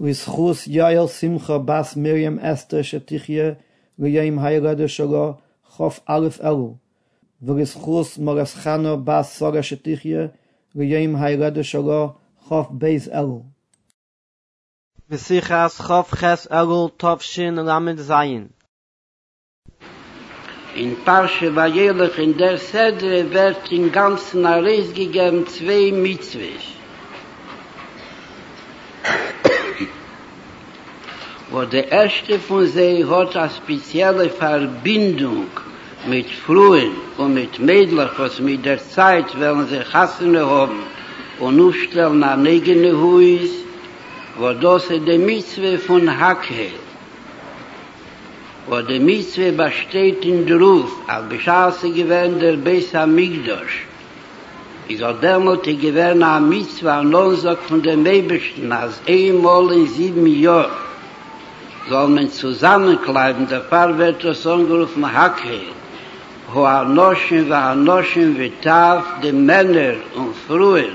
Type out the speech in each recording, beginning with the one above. לזכוס יעל שמחה בס מרים אסתר שתחיה ליום הילד שלו חוף א' אלו, ולזכוס מרסחנו בס שרה שתחיה ליום הילד שלו חוף בייז אלו. ושיחס חוף חס אלו תופשין למד זיין. In Parsha Vayelech, in der Sedre, wird im Ganzen Ares gegeben 2 Mitzvot. Wo der erste von sie hat eine spezielle Verbindung mit Frauen und mit Mädchen, was mit der Zeit, wenn sie Chassene haben und aufstellen an eigene Haus, wo das die Mitzvot von Hakel. Wo die Mitzwe besteht in der Ruf, auf Beschasse gewähnt der Beis Hamikdash. Ich soll dämmelte gewähnt an Mitzwe an Nonsag von dem Ebersten, als einmal in 7 Jahren. Soll man zusammenkleiden, der Pfarr wird das angerufen Hakel. Ho Anoschen, Vitaf, die Männer und Frauen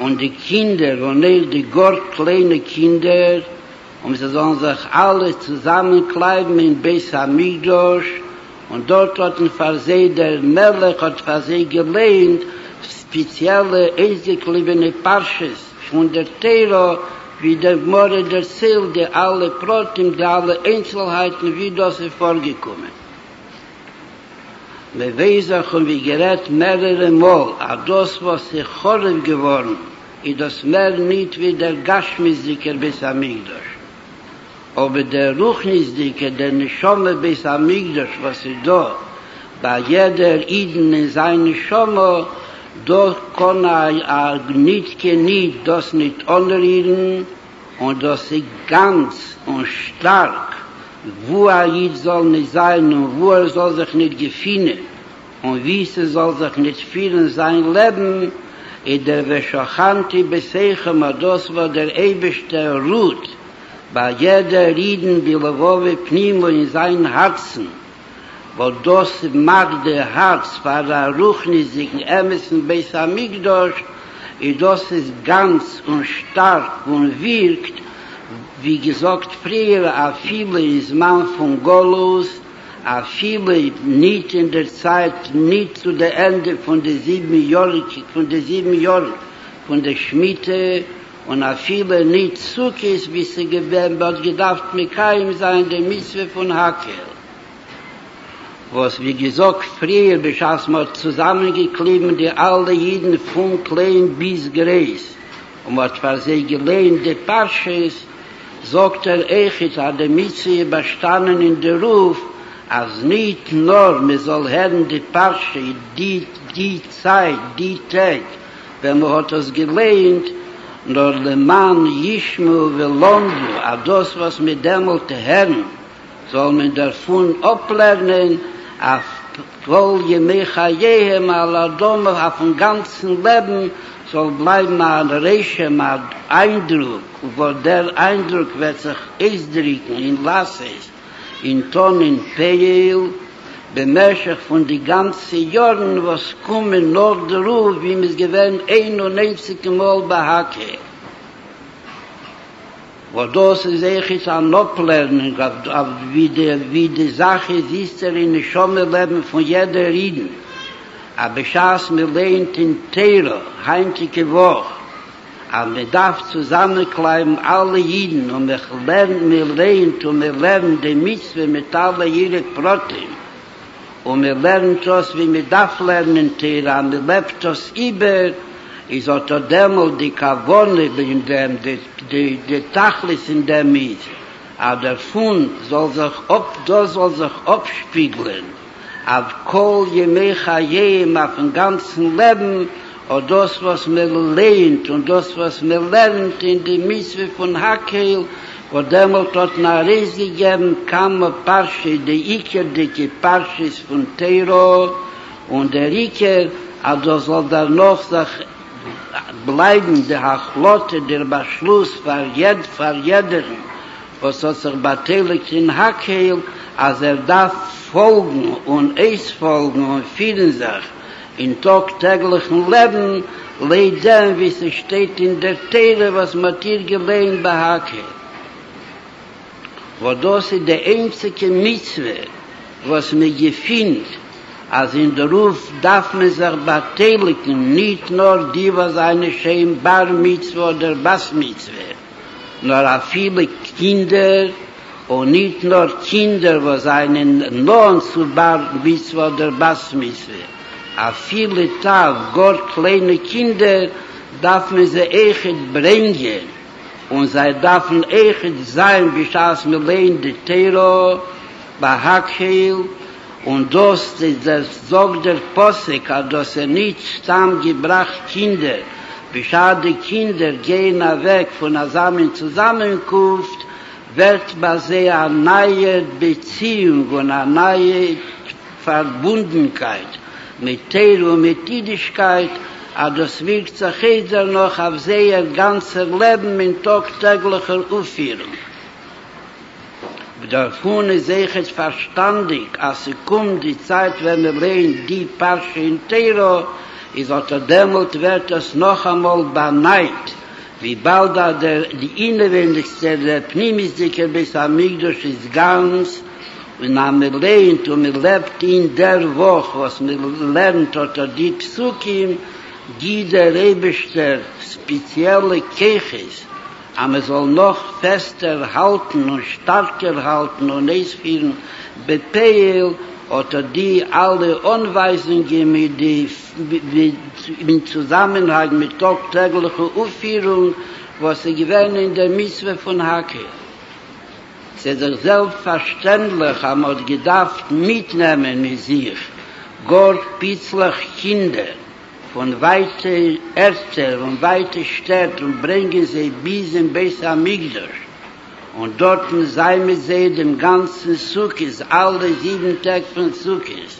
und die Kinder, und nicht die Gott kleine Kinder, und sie sollen sich alle zusammenkleiden in Beis Hamikdash, und dort hat ein Verseh, der Melech hat Verseh gelehnt, spezielle eisgeklebene Parshas von der Teiro, wie der Gemara der Zil, die alle Protim, die alle Einzelheiten, wie das ist vorgekommen. Wir wissen schon, wie gerät mehrere Mal, an das, was sich Chorem geworden ist, ist das mehr nicht wie der Gashmiziker Beis Hamikdash. Aber der Ruchnisdike, der Neshome Beis Hamikdash, was ist da, bei jeder Iden in seine Neshome, da kann nicht geniet, das nicht ohne Iden, und das ist ganz und stark, wo Id soll nicht sein und wo soll sich nicht gefühlen, und wie es soll sich nicht fühlen sein Leben, in der Veshochanti Beseichem, das war der Eibischte Ruth, bei jeder Rieden, die Lvove Pnimo in seinem Herzen, wo das mag der Herz für der Ruchnizigen Emerson Beis Hamikdash, und das ist ganz und stark und wirkt, wie gesagt, früher, a viele ist man von Golus, a viele nicht in der Zeit, nicht zu der Ende von der 7 Jahren, von der Schmitte, und a viele nicht Zuckis, wie sie gewähren, wird gedacht, mit keinem sein, der Mitzwe von Hakel. Was, wie gesagt, früher beschaß man zusammengeklebt, die alle Jiden von klein bis groß. Und was für sie gelehnt, der Parshas, sagt er echt, hat der Mitzwe bestanden in der Ruf, als nicht nur, man soll hören, die Parshas, die Zeit, die Tag, wenn man hat das gelehnt, nur der Mann Yishmu Velondu, a das, was mit dämmelte Herren, soll man davon ablernen, auf Kol Yemecha Yehem, al Adom, auf dem ganzen Leben, soll bleiben ein Reichem, ein Eindruck, wo der Eindruck wird sich ausdrücken, in Lasses, in Ton, in Peel, bemerkt von den ganzen Jahren, was kommen nach der Ruhe, wie es gewähnt, 91 Mal bei Hakel. Wo das ist echt ein Ablernen, wie die Sache ist, er in der Schomme leben von jeder Rieden. Aber ich schaß mir lehnt in Teiro, heintige Woche, aber wir darf zusammenkleiden alle Jeden, und wir lehnt die Mitzwe mit alle ihren Protein. Und wir lernen das, wie wir darf lernen, Tera, und wir lebt das über, ist auch der Dämmel, die Kavone, in dem, die Tachlis in dem ist. Aber der Fund soll sich abspiegeln, auf Kol Yemei Chayim, auf dem ganzen Leben, und das, was wir lehnt, und das, was wir lernt in die Mitzwe von Hakel, wo demut hat nach Resi gegeben, kam ein Parche, die Iker, die Parche ist von Teiro, und der Iker, also soll danach sich bleiben, die Hachlote, der Beschluss für jeden, was hat sich beteiligt in Hakel, als darf folgen und es folgen und vielen sich in tagtäglichen Leben, leiden, wie es steht in der Teile, was man hier gelehnt bei Hakel. wo das ist die einzige Mitzwe, was mir gefühlt, als in der Ruf darf man sich beteiligen, nicht nur die, was eine schöne Bar-Mitzwe oder Bas-Mitzwe, nur auch viele Kinder und nicht nur Kinder, was einen Lohn zu Bar-Mitzwe oder Bas-Mitzwe. Auf viele Tage, Gott, kleine Kinder, darf man sie echt bringen. Und sie dürfen echt sein, bis als wir lehnen, die Terror, bei Hakhel. Und das, das sagt der Posek, dass er nicht zusammengebracht Kinder, bis als die Kinder gehen weg von der Zusammenkunft, wird bei sie eine neue Beziehung und eine neue Verbundenheit mit Teil und mit Jüdischkeit, aber das wirkt sich jeder noch auf sehr ganzes Leben in tagtäglicher Aufführung. Davon ist sicher verstandig, als es kommt die Zeit, wenn wir lernen, die Parche in Teiro, ist unter Demut wird es noch einmal beneid, wie bald die Innenwendigste der Pneumisdiker bis Amigdosh ist ganz, und man lernt und man lebt in der Woche, was man lernt unter die Psukim, die der Rebischter spezielle Keches, aber man soll noch fester halten und starker halten und es für Bepeil oder die alle Anweisungen im Zusammenhang mit tagtäglicher Aufführung, was sie gewähren in der Mitzwe von Hakhel. Es ist doch selbstverständlich, haben wir gedacht, mitnehmen mit sich, Gott pitzlich Kinder von weiten Ärzten und weiten Städten und bringen sie bis in Beis Hamikdash. Und dort seien wir sie dem ganzen Sukkis, alle 7 Tage von Sukkis.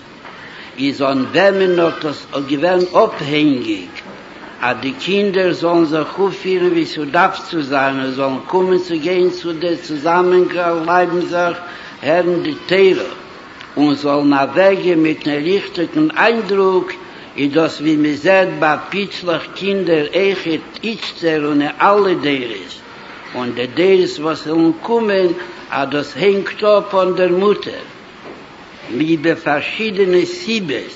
Ist an wem noch das Gewinn abhängig, aber die Kinder sollen sich aufführen, wie sie darf zu sein, und sollen kommen zu gehen zu der Zusammenkunft, bleiben sich Herren die Teile, und sollen auf Wege mit einem richtigen Eindruck, und das, wie man sieht, bei Pitzlach Kinder, Echet, Itzter und alle Deres. Und der Deres, was sollen kommen, aber das hängt ab von der Mutter. Wie bei verschiedenen Sibes,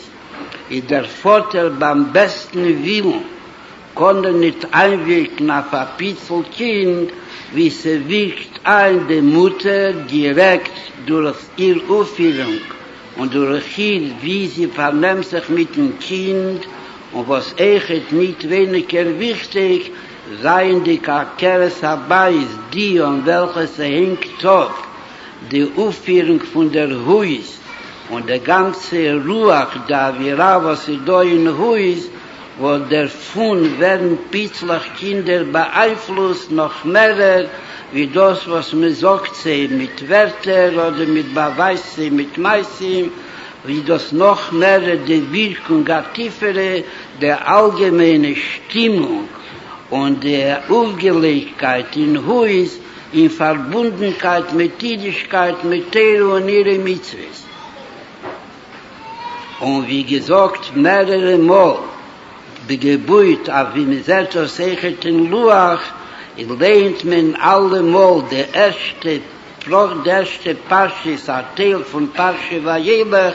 ist der Vater beim besten Willen, konnte nicht einwirken auf ein Pitzelkind, wie sie wirkt ein die Mutter direkt durch ihre Aufführung und durch ihr, wie sie vernimmt sich mit dem Kind und was echt nicht weniger wichtig, seien die Kakeres dabei, die an welcher sie hängt auf, die Aufführung von der Huis und der ganze Ruach, der Avira, was sie da in Huis, wo der Fund werden Pitzlach Kinder beeinflusst, noch mehr wie das, was man sagt, sie mit Wörtern oder mit Beweisen, mit Meißen, wie das noch mehr die Wirkung, die tiefere, der allgemeine Stimmung und der Aufgelegtheit in Huis, in Verbundenheit mit Jüdischkeit, mit Teru und ihre Mitzvahs. Und wie gesagt, mehrere Mal, begebuit, aber wie man sagt, dass ich in Luach lehnt man allemal der erste Parche ist ein Teil von Parche Vayelech,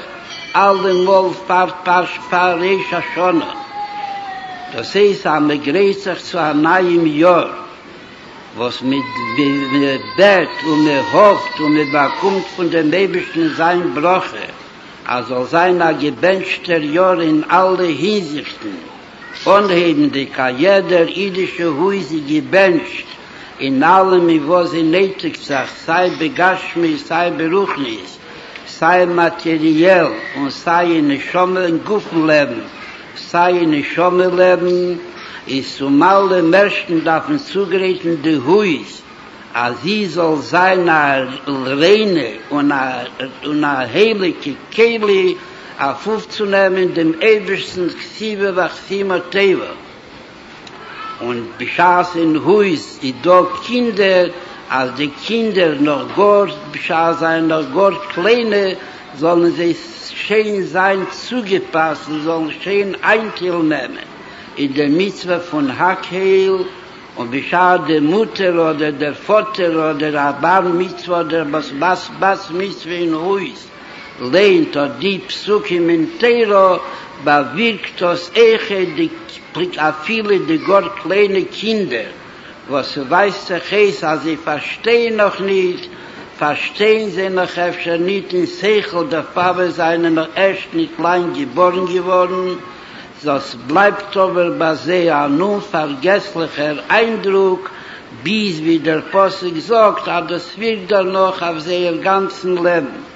allemal Parche Shona. Das heißt, am begreift sich zu einem neuen Jahr, was mit Bett und mit Hofft und mit Bakumt von dem Ebersten sein Broche, also sein ein gewünschter Jahr in alle Hinsichten. Unhebendig, jeder jüdische Huise gebencht, in allem, was sie nötig sagt, sei begashmi, sei beruchnis, sei materiell und sei in schönen Guffenleben, sei in schönen Leben, ist um alle Menschen davon zugeräten, die Huis, als sie soll sein, eine reine und eine heilige Kehle, auf aufzunehmen dem ewigsten Ksive Wachsima Teva. Und beschaß in Huis, die dort Kinder, als die Kinder noch Gott, beschaß ein noch Gott kleine, sollen sie schön sein zugepasst und sollen schön Einteil nehmen in der Mitzwa von Hakhel Und ich schaue der Mutter oder der Vater oder der Bar Mitzvah oder Bas Mitzvah in Ruiz. Lehnt und die Psukim in Tero, bewirkt aus Eche die Prikafile, die Gott kleine Kinder, was weiß sich heißt, als sie verstehen noch nicht, verstehen sie noch öfter nicht in Sechel, der Papa sei noch erst nicht klein geboren geworden, das bleibt aber bei sie ein unvergesslicher Eindruck, bis, wie der Posse gesagt hat, das wirkt dann noch auf sie ihr ganzen Leben.